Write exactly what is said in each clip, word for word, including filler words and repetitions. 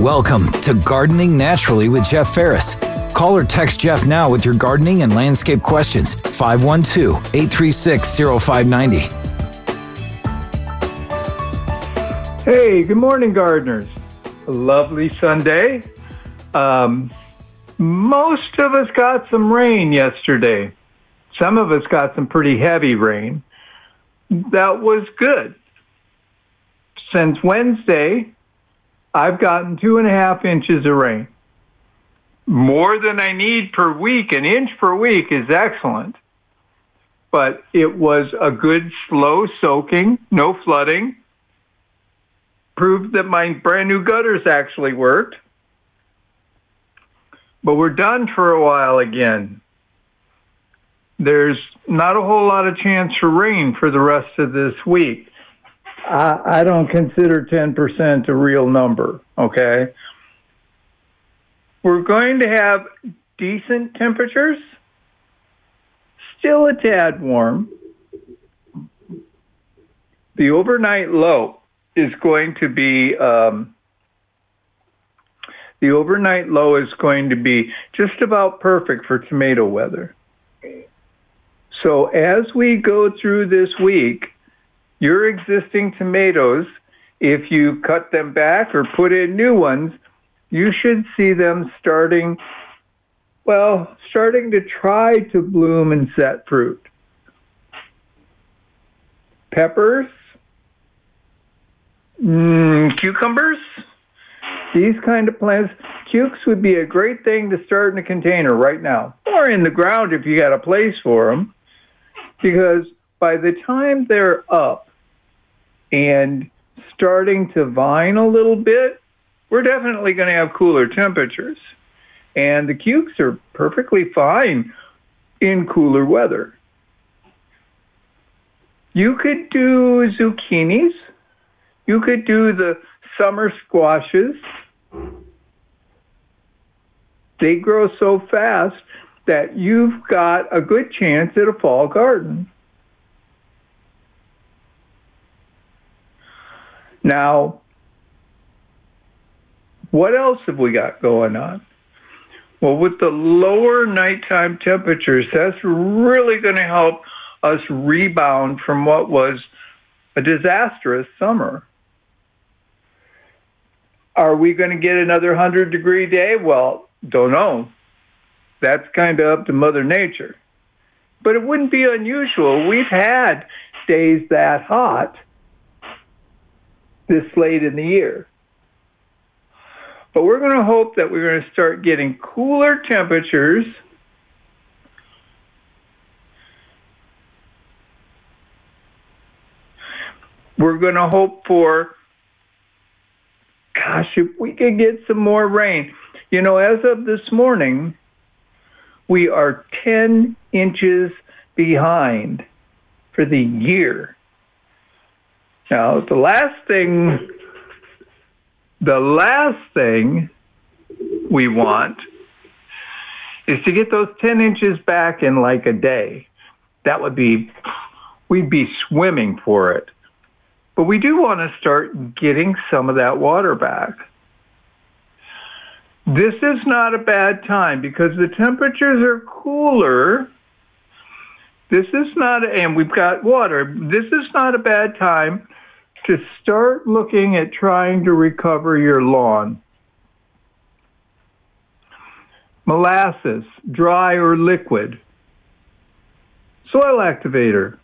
Welcome to Gardening Naturally with Jeff Ferris. Call or text Jeff now with your gardening and landscape questions, five one two, eight three six, zero five nine zero. Hey, good morning, gardeners. A lovely Sunday. Um, most of us got some rain yesterday. Some of us got some pretty heavy rain. That was good. Since Wednesday, I've gotten two and a half inches of rain. More than I need per week. An inch per week is excellent. But it was a good, slow soaking, no flooding. Proved that my brand new gutters actually worked. But we're done for a while again. There's not a whole lot of chance for rain for the rest of this week. I, I don't consider ten percent a real number, okay? We're going to have decent temperatures. Still a tad warm. The overnight low is going to be, um, the overnight low is going to be just about perfect for tomato weather. So as we go through this week, your existing tomatoes, if you cut them back or put in new ones, you should see them starting, well, starting to try to bloom and set fruit. Peppers, Mm, cucumbers, these kind of plants. Cukes would be a great thing to start in a container right now, or in the ground if you got a place for them, because by the time they're up and starting to vine a little bit, we're definitely going to have cooler temperatures. And the cukes are perfectly fine in cooler weather. You could do zucchinis. You could do the summer squashes. They grow so fast that you've got a good chance at a fall garden. Now, what else have we got going on? Well, with the lower nighttime temperatures, that's really going to help us rebound from what was a disastrous summer. Are we going to get another one hundred degree day? Well, don't know. That's kind of up to Mother Nature. But it wouldn't be unusual. We've had days that hot this late in the year. But we're going to hope that we're going to start getting cooler temperatures . We're going to hope for, gosh, if we could get some more rain. You know, as of this morning, we are ten inches behind for the year. Now, the last thing, the last thing we want is to get those ten inches back in like a day. That would be, we'd be swimming for it. But we do want to start getting some of that water back. This is not a bad time because the temperatures are cooler. This is not, and we've got water. This is not a bad time to start looking at trying to recover your lawn. Molasses, dry or liquid. Soil activator.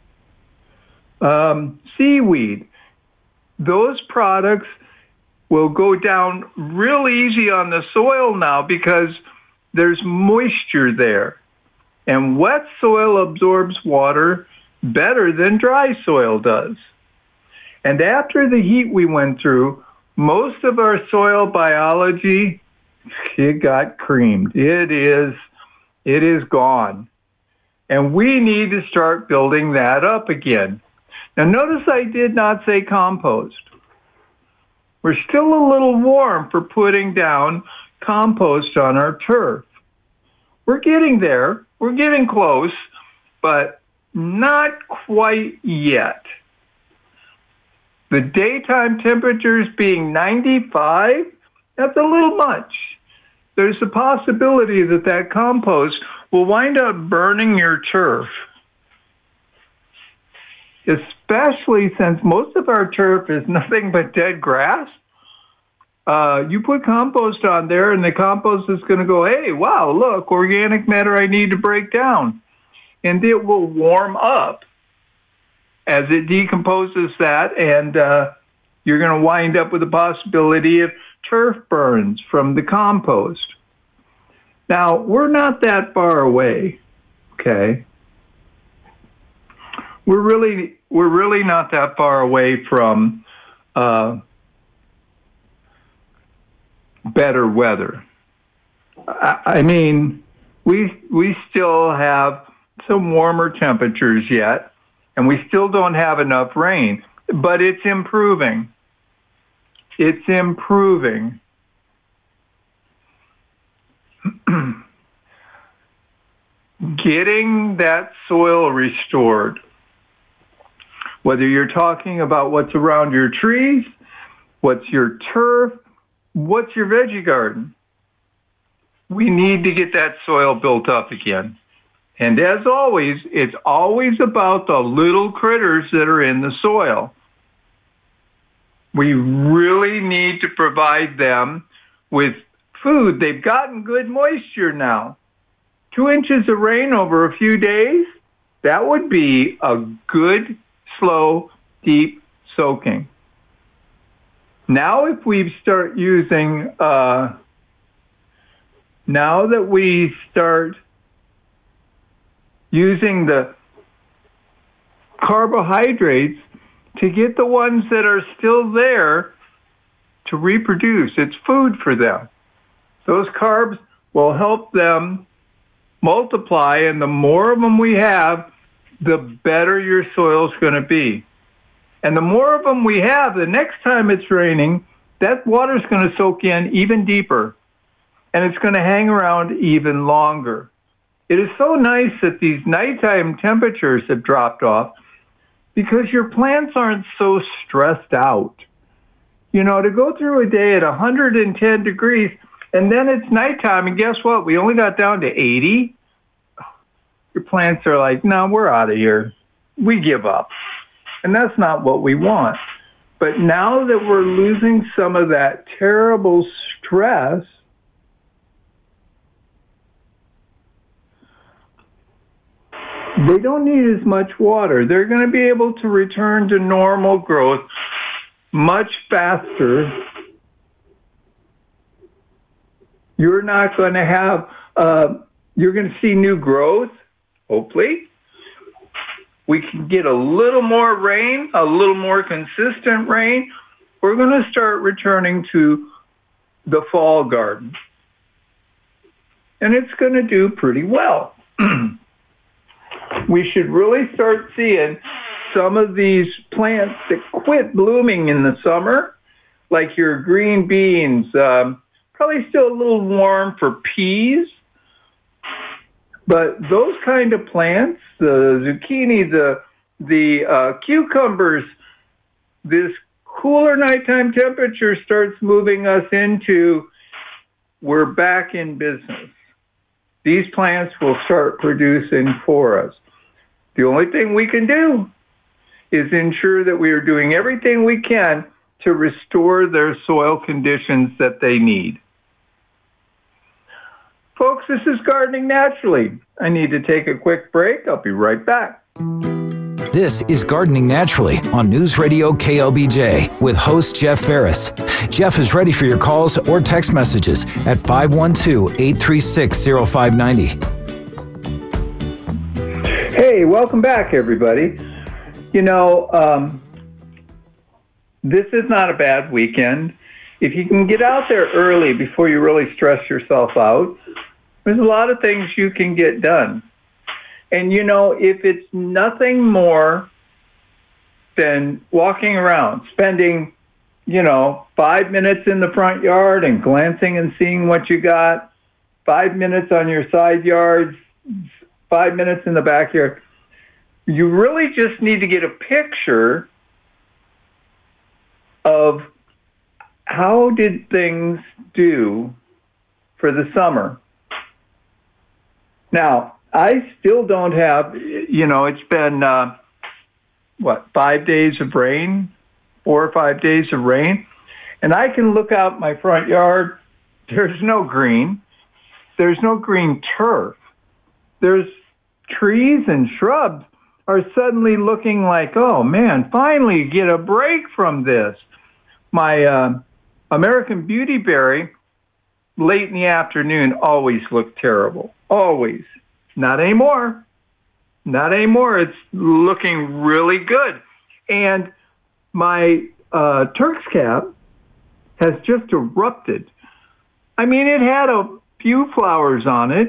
Um, seaweed. Those products will go down real easy on the soil now because there's moisture there. And wet soil absorbs water better than dry soil does. And after the heat we went through, most of our soil biology, it got creamed. It is, it is gone. And we need to start building that up again. Now, notice I did not say compost. We're still a little warm for putting down compost on our turf. We're getting there. We're getting close, but not quite yet. The daytime temperatures being ninety-five That's a little much. There's a possibility that that compost will wind up burning your turf, especially since most of our turf is nothing but dead grass. Uh, you put compost on there, and the compost is going to go, hey, wow, look, organic matter I need to break down. And it will warm up as it decomposes that, and uh, you're going to wind up with the possibility of turf burns from the compost. Now, we're not that far away, okay? We're really we're really not that far away from uh, better weather. I, I mean, we we still have some warmer temperatures yet, and we still don't have enough rain, but it's improving. It's improving. Getting that soil restored, whether you're talking about what's around your trees, what's your turf, what's your veggie garden, we need to get that soil built up again. And as always, it's always about the little critters that are in the soil. We really need to provide them with food. They've gotten good moisture now. Two inches of rain over a few days, that would be a good, slow, deep soaking. Now if we start using, uh, now that we start using the carbohydrates to get the ones that are still there to reproduce. It's food for them. Those carbs will help them multiply, and the more of them we have, the better your soil's going to be. And the more of them we have, the next time it's raining, that water's going to soak in even deeper, and it's going to hang around even longer. It is so nice that these nighttime temperatures have dropped off because your plants aren't so stressed out. You know, to go through a day at one hundred ten degrees, and then it's nighttime, and guess what? We only got down to eighty. Your plants are like, no, we're out of here. We give up. And that's not what we want. But now that we're losing some of that terrible stress, they don't need as much water. They're going to be able to return to normal growth much faster. You're not going to have, uh, you're going to see new growth, hopefully. We can get a little more rain, a little more consistent rain. We're going to start returning to the fall garden. And it's going to do pretty well. We should really start seeing some of these plants that quit blooming in the summer, like your green beans, um, probably still a little warm for peas, but those kind of plants, the zucchini, the the uh, cucumbers, this cooler nighttime temperature starts moving us into, we're back in business. These plants will start producing for us. The only thing we can do is ensure that we are doing everything we can to restore their soil conditions that they need. Folks, this is Gardening Naturally. I need to take a quick break. I'll be right back. This is Gardening Naturally on News Radio K L B J with host Jeff Ferris. Jeff is ready for your calls or text messages at five one two, eight three six, zero five nine zero. Hey, welcome back, everybody. You know, um, this is not a bad weekend. If you can get out there early before you really stress yourself out, there's a lot of things you can get done. And, you know, if it's nothing more than walking around, spending, you know, five minutes in the front yard and glancing and seeing what you got, five minutes on your side yards, five minutes in the backyard, you really just need to get a picture of how did things do for the summer? Now, I still don't have, you know, it's been, uh, what, five days of rain, four or five days of rain. And I can look out my front yard. There's no green. There's no green turf. There's trees and shrubs are suddenly looking like, oh, man, finally get a break from this. My uh, American Beautyberry late in the afternoon always looked terrible. Always. Not anymore. Not anymore. It's looking really good. And my uh, Turk's cap has just erupted. I mean, it had a few flowers on it.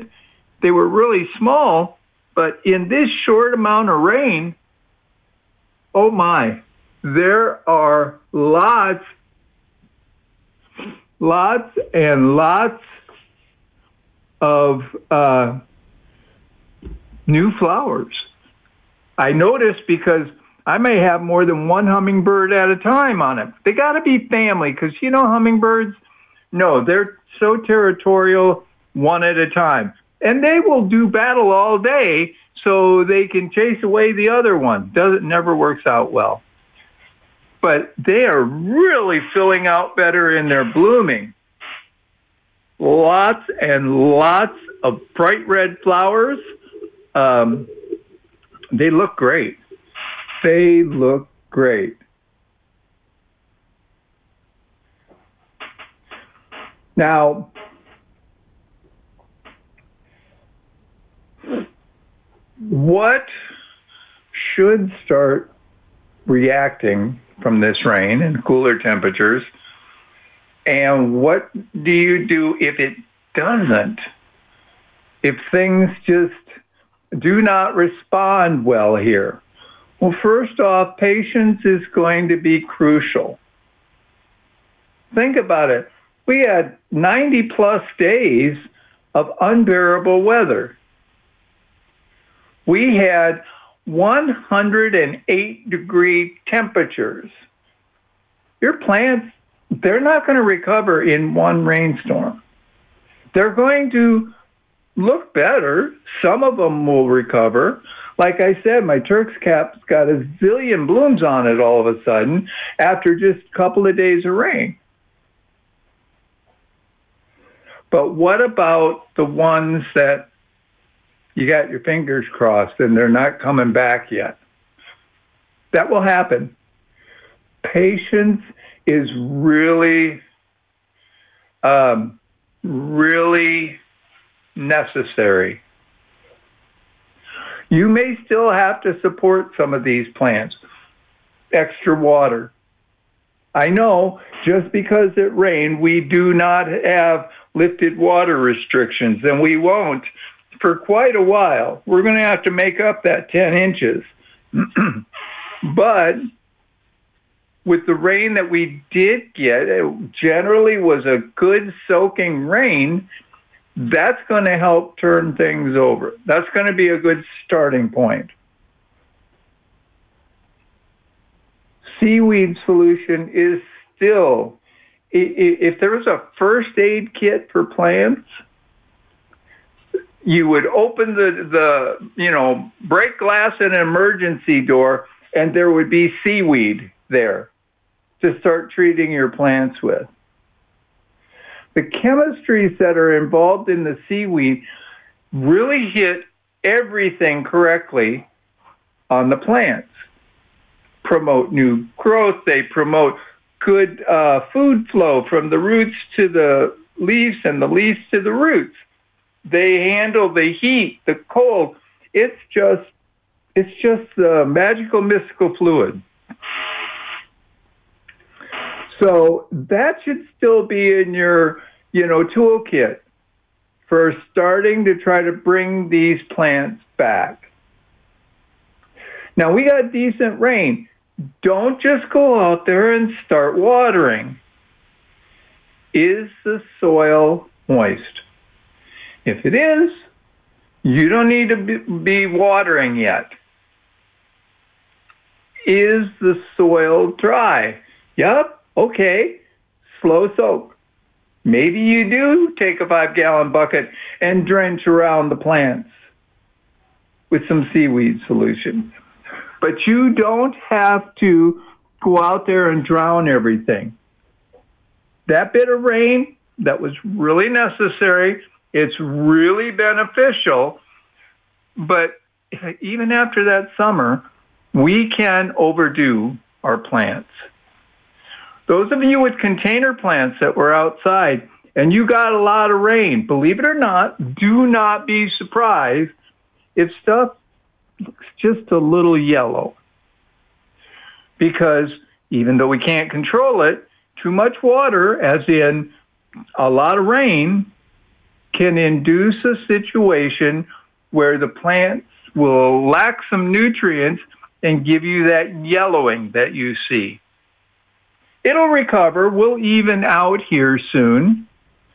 They were really small, but in this short amount of rain, oh my, there are lots, lots and lots of uh, new flowers. I noticed because I may have more than one hummingbird at a time on it. They got to be family because, you know, hummingbirds, no, they're so territorial, one at a time. And they will do battle all day so they can chase away the other one. Doesn't never works out well. But they are really filling out better in their blooming. Lots and lots of bright red flowers. Um, they look great. They look great. Now, what should start reacting from this rain and cooler temperatures? And what do you do if it doesn't? If things just do not respond well here? Well, first off, patience is going to be crucial. Think about it. We had ninety plus days of unbearable weather. We had one hundred eight degree temperatures. Your plants, they're not going to recover in one rainstorm. They're going to look better. Some of them will recover. Like I said, my Turk's cap's got a zillion blooms on it all of a sudden after just a couple of days of rain. But what about the ones that you got your fingers crossed and they're not coming back yet? That will happen. Patience is really, um, really necessary. You may still have to support some of these plants. Extra water. I know just because it rained, we do not have lifted water restrictions, and we won't for quite a while. We're going to have to make up that ten inches. But with the rain that we did get, it generally was a good soaking rain. That's going to help turn things over. That's going to be a good starting point. Seaweed solution is still, if there was a first aid kit for plants, you would open the, the, you know, break glass in an emergency door, and there would be seaweed there to start treating your plants with. The chemistries that are involved in the seaweed really hit everything correctly on the plants. Promote new growth. They promote good uh, food flow from the roots to the leaves and the leaves to the roots. They handle the heat, the cold. It's just, it's just the magical, mystical fluid. So that should still be in your, you know, toolkit for starting to try to bring these plants back. Now, we got decent rain. Don't just go out there and start watering. Is the soil moist? If it is, you don't need to be watering yet. Is the soil dry? Yep. Okay, slow soak. Maybe you do take a five-gallon bucket and drench around the plants with some seaweed solution. But you don't have to go out there and drown everything. That bit of rain, that was really necessary. It's really beneficial. But even after that summer, we can overdo our plants. Those of you with container plants that were outside and you got a lot of rain, believe it or not, do not be surprised if stuff looks just a little yellow. Because even though we can't control it, too much water, as in a lot of rain, can induce a situation where the plants will lack some nutrients and give you that yellowing that you see. It'll recover. We'll even out here soon.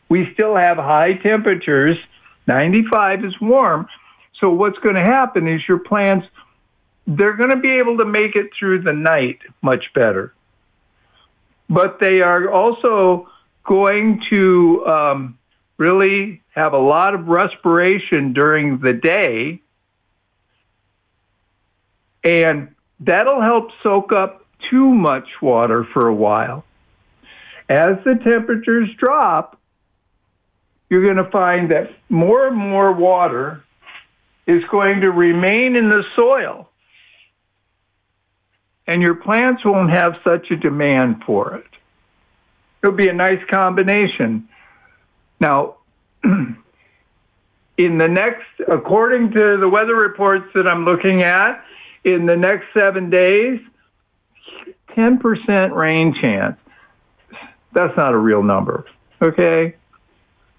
We still have high temperatures. ninety-five is warm. So what's going to happen is your plants, they're going to be able to make it through the night much better. But they are also going to um, really have a lot of respiration during the day. And that'll help soak up too much water for a while. As the temperatures drop, you're going to find that more and more water is going to remain in the soil, and your plants won't have such a demand for it. It'll be a nice combination. Now, in the next, according to the weather reports that I'm looking at, in the next seven days, ten percent rain chance. That's not a real number, okay?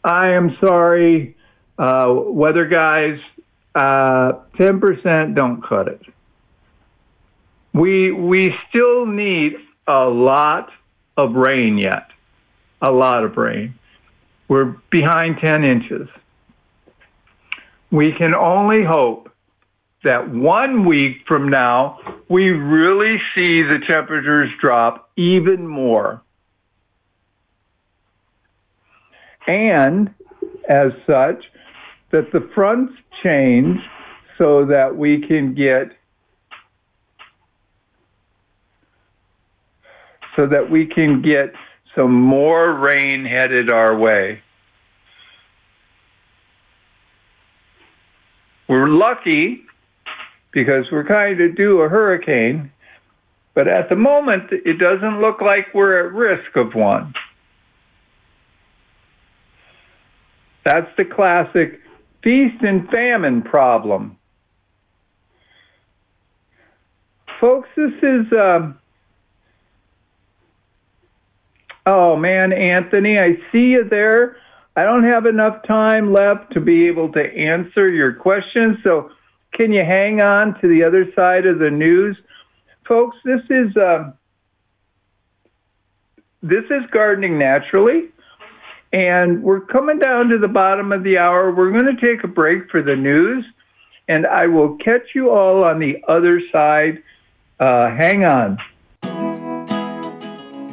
I am sorry, uh, weather guys, uh, ten percent don't cut it. We, we still need a lot of rain yet, a lot of rain. We're behind ten inches. We can only hope that one week from now, we really see the temperatures drop even more. And as such, that the fronts change so that we can get, so that we can get some more rain headed our way. We're lucky, because we're kind of due a hurricane, but at the moment, it doesn't look like we're at risk of one. That's the classic feast and famine problem. Folks, this is, uh... oh man, Anthony, I see you there. I don't have enough time left to be able to answer your questions, so can you hang on to the other side of the news? Folks, this is uh, this is Gardening Naturally, and we're coming down to the bottom of the hour. We're going to take a break for the news, and I will catch you all on the other side. Uh, hang on.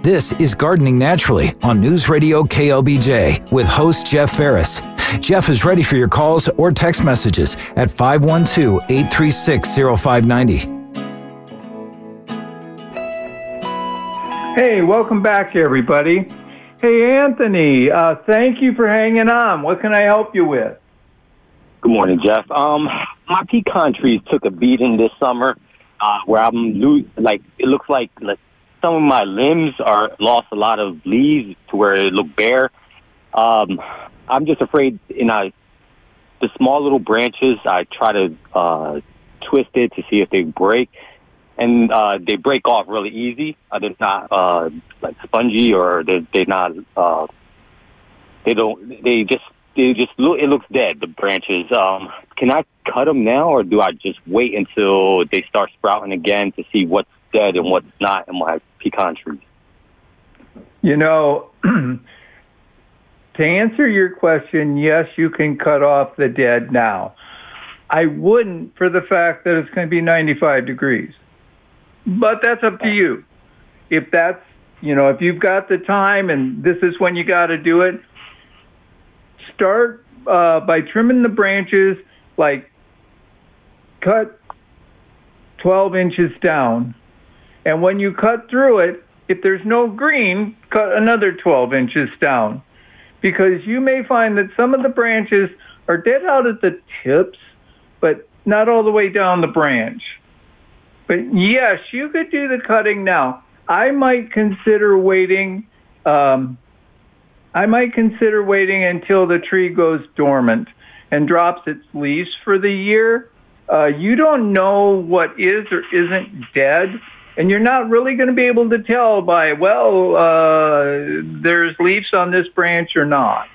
This is Gardening Naturally on News Radio K L B J with host Jeff Ferris. Jeff is ready for your calls or text messages at five one two, eight three six, zero five nine zero. Hey, welcome back, everybody. Hey, Anthony, uh, thank you for hanging on. What can I help you with? Good morning, Jeff. Um, my pecan trees took a beating this summer uh, where I'm lo- like, it looks like, like some of my limbs are lost a lot of leaves to where it looked bare. Um, I'm just afraid, you know, the small little branches, I try to uh, twist it to see if they break, and uh, they break off really easy. Uh, they're not uh, like spongy, or they're, they're not. Uh, they don't. They just. They just look. It looks dead. The branches. Um, can I cut them now, or do I just wait until they start sprouting again to see what's dead and what's not in my pecan trees? You know. To answer your question, yes, you can cut off the dead now. I wouldn't, for the fact that it's going to be ninety-five degrees. But that's up to you. If that's you know, if you've got the time and this is when you got to do it, start uh, by trimming the branches, like cut twelve inches down. And when you cut through it, if there's no green, cut another twelve inches down. Because you may find that some of the branches are dead out at the tips, but not all the way down the branch. But yes, you could do the cutting now. I might consider waiting. Um, I might consider waiting until the tree goes dormant and drops its leaves for the year. Uh, you don't know what is or isn't dead, and you're not really going to be able to tell by, well, uh, there's leaves on this branch or not.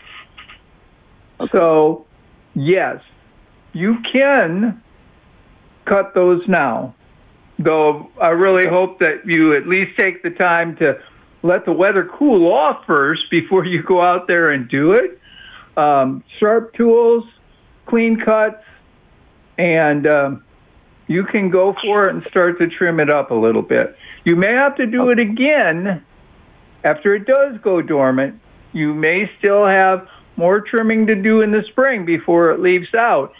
Okay. So, yes, you can cut those now, though I really hope that you at least take the time to let the weather cool off first before you go out there and do it. Um, sharp tools, clean cuts, and um, you can go for it and start to trim it up a little bit. You may have to do it again after it does go dormant. You may still have more trimming to do in the spring before it leaves out,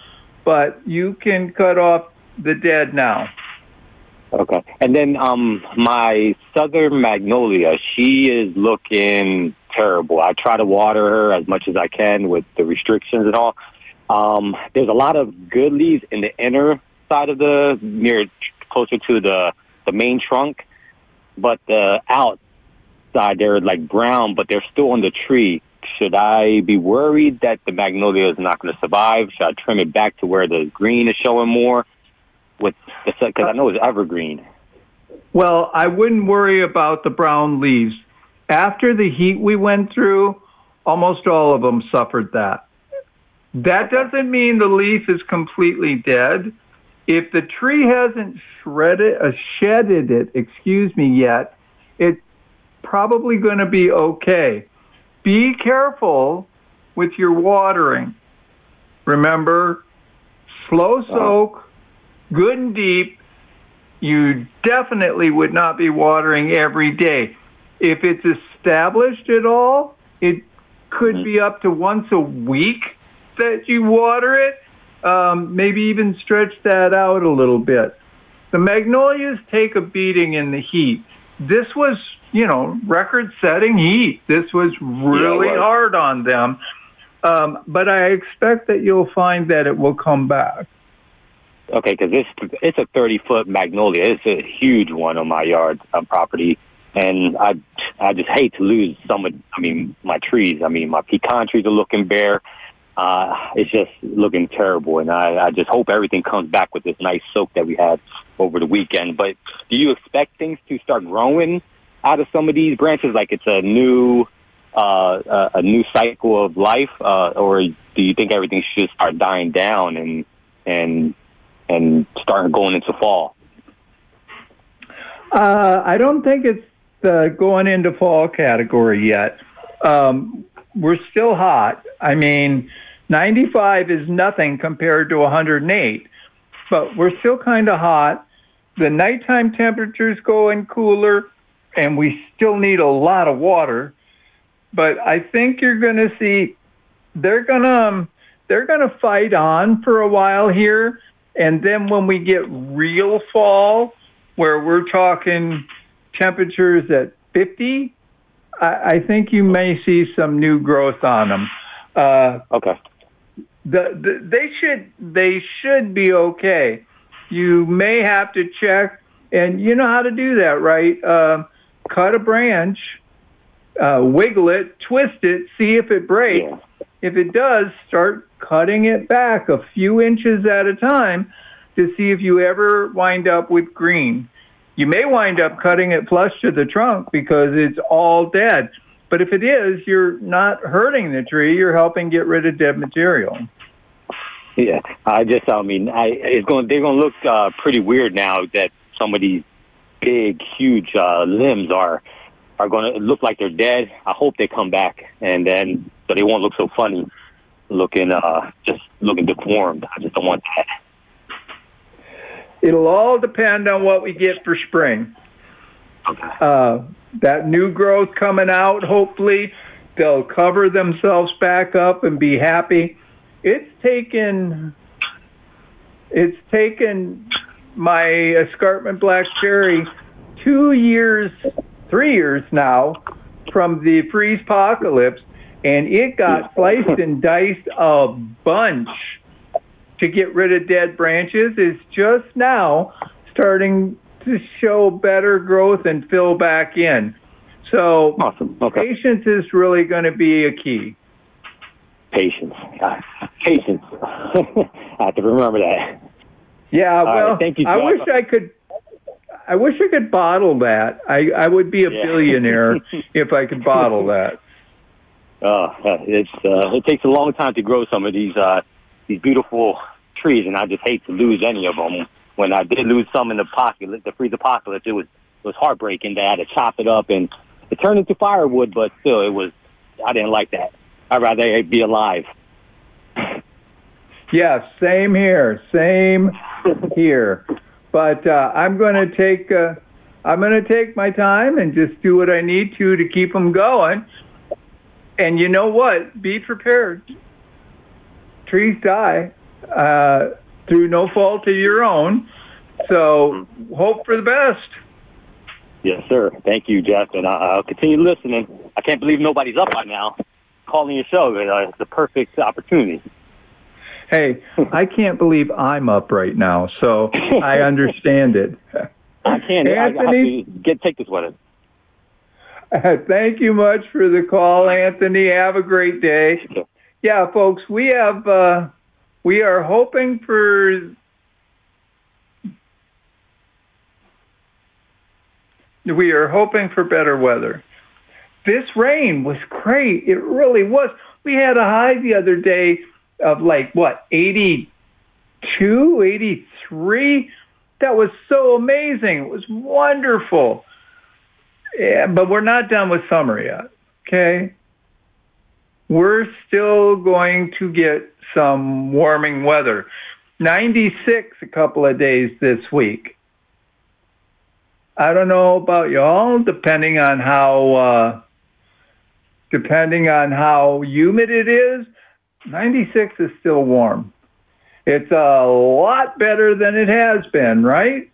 but you can cut off the dead now. Okay. And then um, my southern magnolia, she is looking terrible. I try to water her as much as I can with the restrictions and all. Um, there's a lot of good leaves in the inner side of the, near, closer to the, the main trunk, but the outside, they're like brown, but they're still on the tree. Should I be worried that the magnolia is not going to survive? Should I trim it back to where the green is showing more? With because I know it's evergreen. Well, I wouldn't worry about the brown leaves. After the heat we went through, almost all of them suffered that. That doesn't mean the leaf is completely dead. If the tree hasn't shredded, uh, shedded it, excuse me, yet, it's probably going to be okay. Be careful with your watering. Remember, slow soak, good and deep. You definitely would not be watering every day. If it's established at all, it could be up to once a week that you water it, um, maybe even stretch that out a little bit. The magnolias take a beating in the heat. This was, you know, record-setting heat. This was really yeah, hard on them. Um, but I expect that you'll find that it will come back. Okay, because it's, it's a thirty-foot magnolia. It's a huge one on my yard on property. And I, I just hate to lose some of, I mean, my trees. I mean, my pecan trees are looking bare. Uh, it's just looking terrible, and I, I just hope everything comes back with this nice soak that we had over the weekend. But do you expect things to start growing out of some of these branches, like it's a new uh, uh, a new cycle of life, uh, or do you think everything should start dying down and and and start going into fall? Uh, I don't think it's the going into fall category yet. Um, we're still hot. I mean, ninety-five is nothing compared to one hundred eight, but we're still kind of hot. The nighttime temperatures go in cooler, and we still need a lot of water. But I think you're going to see they're going to um, they're going to fight on for a while here, and then when we get real fall, where we're talking temperatures at fifty, I, I think you may see some new growth on them. Uh, okay. The, the, they should they should be okay. You may have to check, and you know how to do that, right? Uh, cut a branch, uh, wiggle it, twist it, see if it breaks. Yeah. If it does, start cutting it back a few inches at a time to see if you ever wind up with green. You may wind up cutting it flush to the trunk because it's all dead. But if it is, you're not hurting the tree. You're helping get rid of dead material. Yeah, I just, I mean, I, it's going. They're going to look uh, pretty weird now that some of these big, huge uh, limbs are are going to look like they're dead. I hope they come back, and then so they won't look so funny, looking uh, just looking deformed. I just don't want that. It'll all depend on what we get for spring. Okay. Uh, that new growth coming out, hopefully they'll cover themselves back up and be happy. It's taken, it's taken my Escarpment Black Cherry two years, three years now from the freeze apocalypse, and it got sliced and diced a bunch to get rid of dead branches. It's just now starting to show better growth and fill back in. So awesome. Okay. Patience is really going to be a key. Patience. Uh, patience. I have to remember that. Yeah, well, right. Thank you, Jeff. I wish I could I wish I could bottle that. I, I would be a yeah. billionaire if I could bottle that. Oh, it's uh, it takes a long time to grow some of these uh, these beautiful trees, and I just hate to lose any of them. When I did lose some in the apocalypse, the freeze apocalypse, it was it was heartbreaking. They had to chop it up, and it turned into firewood. But still, it was I didn't like that. I'd rather it be alive. Yeah, same here, same here. But uh, I'm going to take uh, I'm going to take my time and just do what I need to to keep them going. And you know what? Be prepared. Trees die uh, through no fault of your own. So hope for the best. Yes, sir. Thank you, Jeff. And I'll continue listening. I can't believe nobody's up by now calling your show. It's the perfect opportunity. Hey, I can't believe I'm up right now, so I understand it. I can't. Anthony, I have to get, take this one. Uh, thank you much for the call, Anthony. Have a great day. Yeah, folks, we have uh, we are hoping for we are hoping for better weather. This rain was great. It really was. We had a high the other day of like, what, eighty-two, eighty-three? That was so amazing. It was wonderful. Yeah, but we're not done with summer yet, okay? We're still going to get some warming weather. ninety-six a couple of days this week. I don't know about y'all, depending on how uh, depending on how humid it is. ninety-six is still warm. It's a lot better than it has been, right?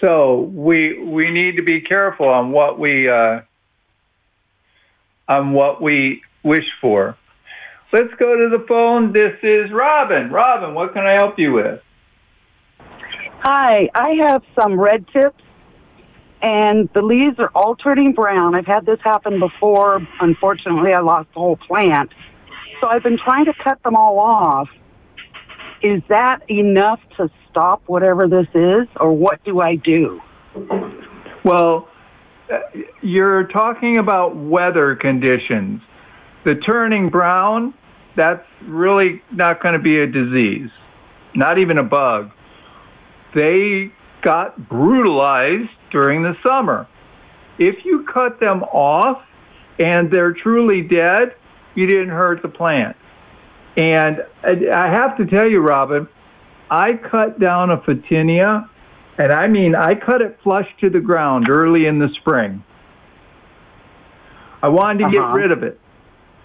So we we need to be careful on what we uh, on what we wish for. Let's go to the phone. This is Robin. Robin, what can I help you with? Hi, I have some red tips, and the leaves are all turning brown. I've had this happen before. Unfortunately, I lost the whole plant. So I've been trying to cut them all off. Is that enough to stop whatever this is, or what do I do? Well, you're talking about weather conditions. The turning brown, that's really not going to be a disease, not even a bug. They got brutalized during the summer. If you cut them off and they're truly dead, you didn't hurt the plant. And I have to tell you, Robin, I cut down a photinia, and I mean, I cut it flush to the ground early in the spring. I wanted to uh-huh. get rid of it.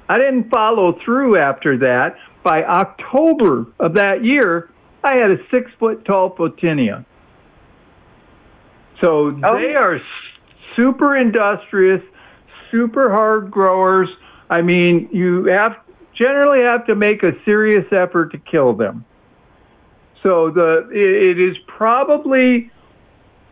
I didn't follow through after that. By October of that year, I had a six-foot tall photinia. So oh. they are super industrious, super hard growers. I mean, you have generally have to make a serious effort to kill them. So the it, it is probably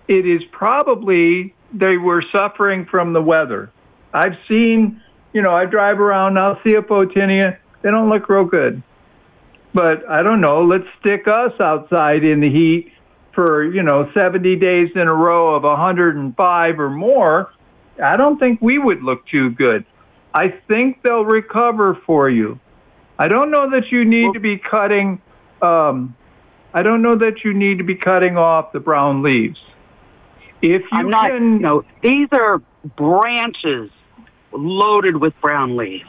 it is probably they were suffering from the weather. I've seen, you know, I drive around, I'll see a photinia, they don't look real good. But I don't know, let's stick us outside in the heat for, you know, seventy days in a row of one hundred five or more. I don't think we would look too good. I think they'll recover for you. I don't know that you need to be cutting. Um, I don't know that you need to be cutting off the brown leaves. If you I'm not, can, you know, these are branches loaded with brown leaves,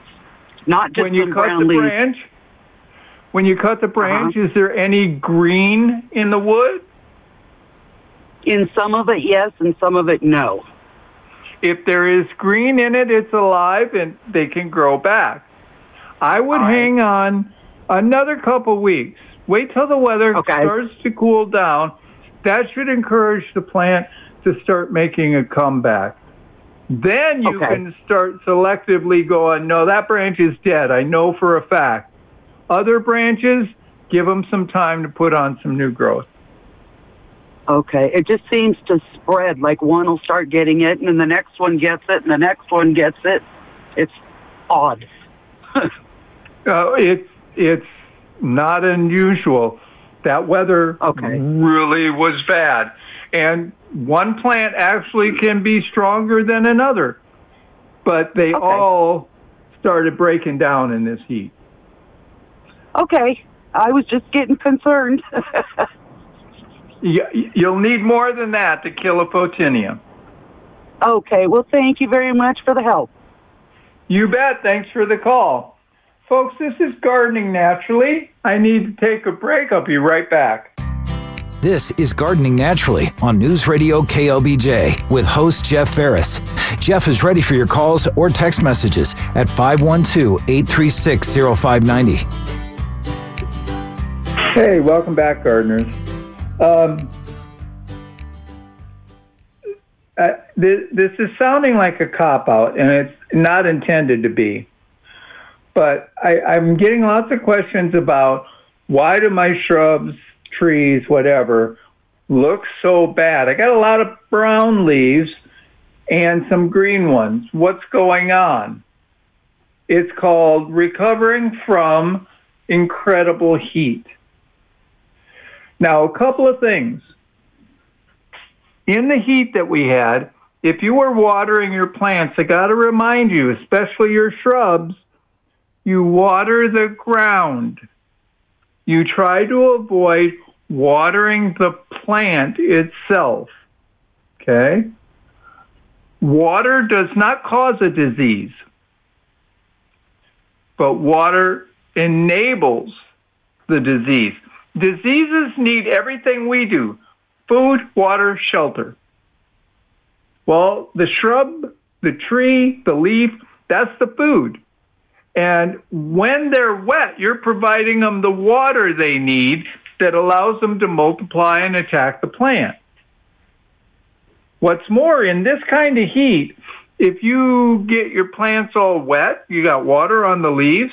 not just when you cut brown the leaves. branch. When you cut the branch, uh-huh. is there any green in the wood? In some of it, yes, and some of it, no. if there is green in it, it's alive and they can grow back. I would right. hang on another couple weeks. Wait till the weather okay. starts to cool down. That should encourage the plant to start making a comeback. Then you okay. can start selectively going, no, that branch is dead. I know for a fact. Other branches, give them some time to put on some new growth. Okay. It just seems to spread. Like one will start getting it, and then the next one gets it, and the next one gets it. It's odd. uh, it's, it's not unusual. That weather okay. really was bad. And one plant actually can be stronger than another. But they okay. all started breaking down in this heat. Okay. I was just getting concerned. You'll need more than that to kill a photinia. Okay. Well, thank you very much for the help. You bet. Thanks for the call. Folks, this is Gardening Naturally. I need to take a break. I'll be right back. This is Gardening Naturally on News Radio K L B J with host Jeff Ferris. Jeff is ready for your calls or text messages at five one two, eight three six, zero five nine zero. Hey, welcome back, gardeners. Um, uh, th- this is sounding like a cop-out, and it's not intended to be. But I, I'm getting lots of questions about why do my shrubs, trees, whatever, look so bad. I got a lot of brown leaves and some green ones. What's going on? It's called recovering from incredible heat. Now, a couple of things. In the heat that we had, if you were watering your plants, I got to remind you, especially your shrubs, you water the ground. You try to avoid watering the plant itself, okay? Water does not cause a disease, but water enables the disease. Diseases need everything we do: food, water, shelter. Well, the shrub, the tree, the leaf, that's the food. And when they're wet, you're providing them the water they need that allows them to multiply and attack the plant. What's more, in this kind of heat, if you get your plants all wet, you got water on the leaves,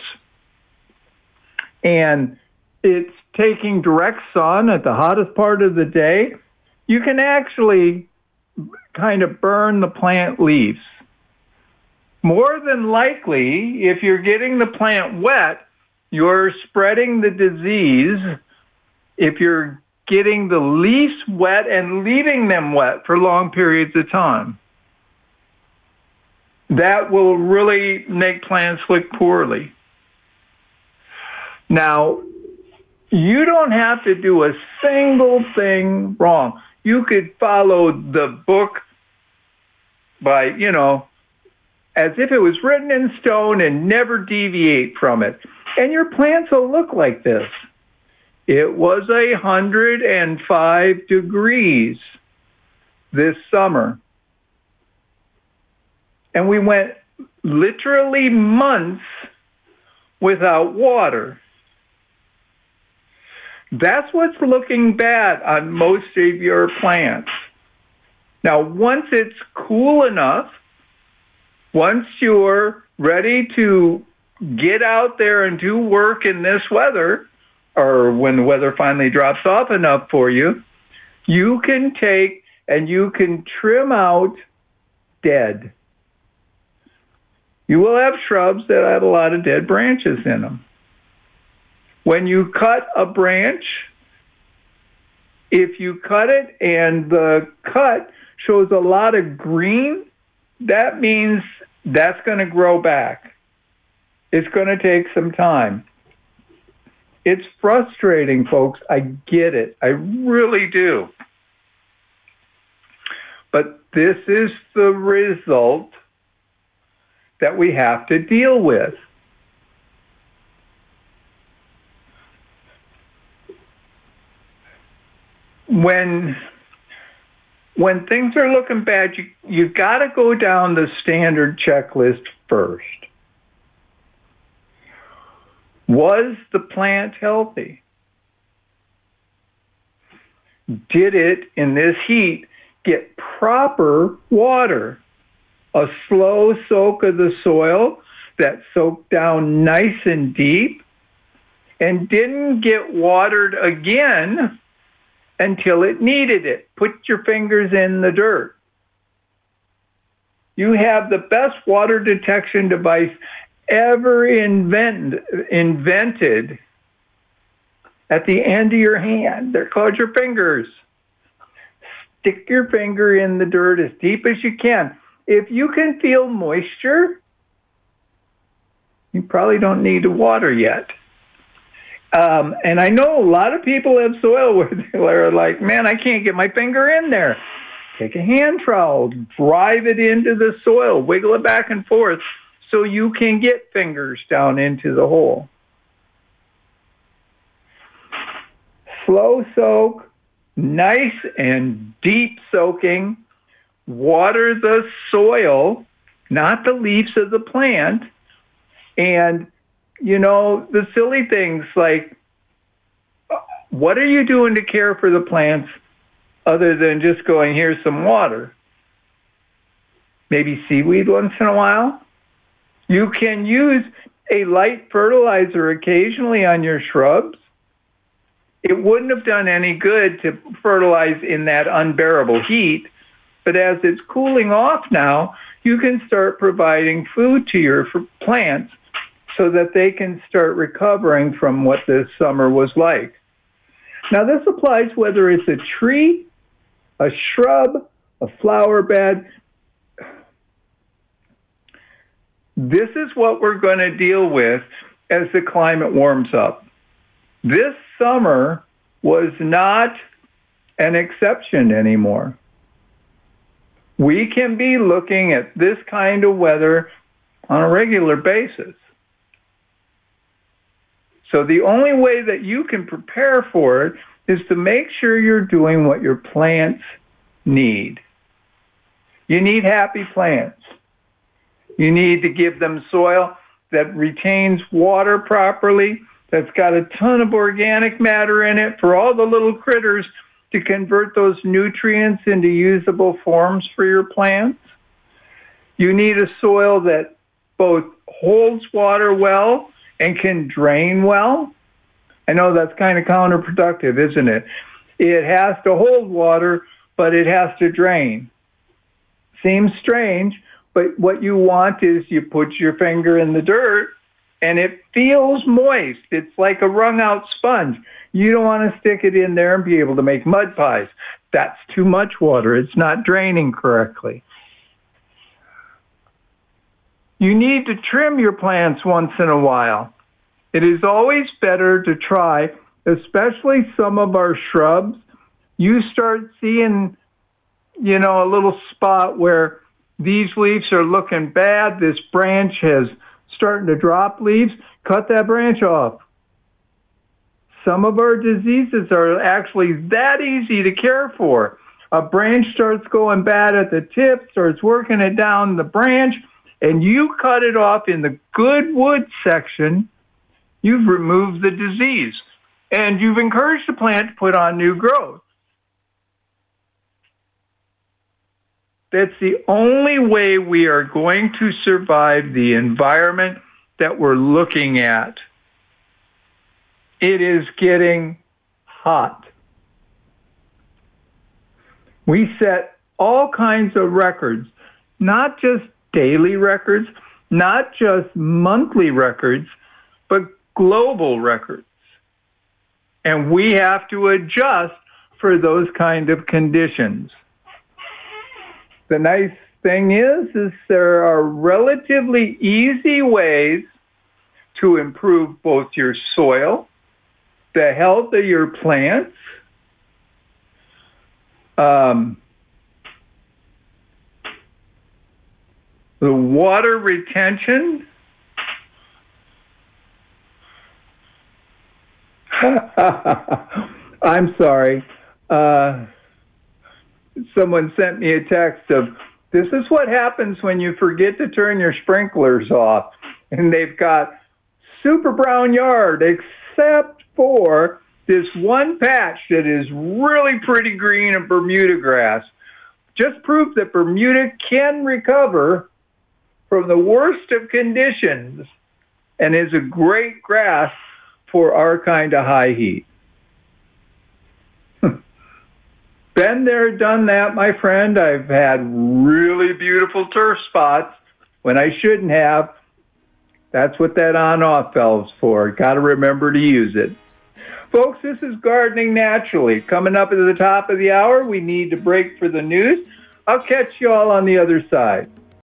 and it's taking direct sun at the hottest part of the day, you can actually kind of burn the plant leaves. More than likely, if you're getting the plant wet, you're spreading the disease. If you're getting the leaves wet and leaving them wet for long periods of time, that will really make plants look poorly. Now, you don't have to do a single thing wrong. You could follow the book by, you know, as if it was written in stone and never deviate from it. And your plants will look like this. It was one hundred five degrees this summer. And we went literally months without water. That's what's looking bad on most of your plants. Now, once it's cool enough, once you're ready to get out there and do work in this weather, or when the weather finally drops off enough for you, you can take and you can trim out dead. You will have shrubs that have a lot of dead branches in them. When you cut a branch, if you cut it and the cut shows a lot of green, that means that's going to grow back. It's going to take some time. It's frustrating, folks. I get it. I really do. But this is the result that we have to deal with. When when things are looking bad, you you got to go down the standard checklist first. Was the plant healthy? Did it, in this heat, get proper water? A slow soak of the soil that soaked down nice and deep and didn't get watered again until it needed it. Put your fingers in the dirt. You have the best water detection device ever invent, invented at the end of your hand. They're called your fingers. Stick your finger in the dirt as deep as you can. If you can feel moisture, you probably don't need to water yet. Um, and I know a lot of people have soil where they're like, man, I can't get my finger in there. Take a hand trowel, drive it into the soil, wiggle it back and forth so you can get fingers down into the hole. Slow soak, nice and deep soaking. Water the soil, not the leaves of the plant. And, you know, the silly things like, what are you doing to care for the plants other than just going, here's some water? Maybe seaweed once in a while. You can use a light fertilizer occasionally on your shrubs. It wouldn't have done any good to fertilize in that unbearable heat. But as it's cooling off now, you can start providing food to your plants so that they can start recovering from what this summer was like. Now, this applies whether it's a tree, a shrub, a flower bed. This is what we're going to deal with as the climate warms up. This summer was not an exception anymore. We can be looking at this kind of weather on a regular basis. So the only way that you can prepare for it is to make sure you're doing what your plants need. You need happy plants. You need to give them soil that retains water properly, that's got a ton of organic matter in it for all the little critters to convert those nutrients into usable forms for your plants. You need a soil that both holds water well and can drain well. I know that's kind of counterproductive, isn't it? It has to hold water, but it has to drain. Seems strange, but what you want is you put your finger in the dirt and it feels moist. It's like a wrung out sponge. You don't want to stick it in there and be able to make mud pies. That's too much water. It's not draining correctly. You need to trim your plants once in a while. It is always better to try, especially some of our shrubs. You start seeing, you know, a little spot where these leaves are looking bad. This branch has starting to drop leaves. Cut that branch off. Some of our diseases are actually that easy to care for. A branch starts going bad at the tip, starts working it down the branch, and you cut it off in the good wood section. You've removed the disease, and you've encouraged the plant to put on new growth. That's the only way we are going to survive the environment that we're looking at. It is getting hot. We set all kinds of records, not just daily records, not just monthly records, but global records. And we have to adjust for those kind of conditions. The nice thing is, is there are relatively easy ways to improve both your soil, the health of your plants, um, the water retention, I'm sorry, uh, someone sent me a text of, this is what happens when you forget to turn your sprinklers off. And they've got super brown yard, except for this one patch that is really pretty green of Bermuda grass. Just proof that Bermuda can recover from the worst of conditions and is a great grass for our kind of high heat. Been there, done that, my friend. I've had really beautiful turf spots when I shouldn't have. That's what that on-off valve's for. Got to remember to use it. Folks, this is Gardening Naturally. Coming up at the top of the hour, we need to break for the news. I'll catch you all on the other side.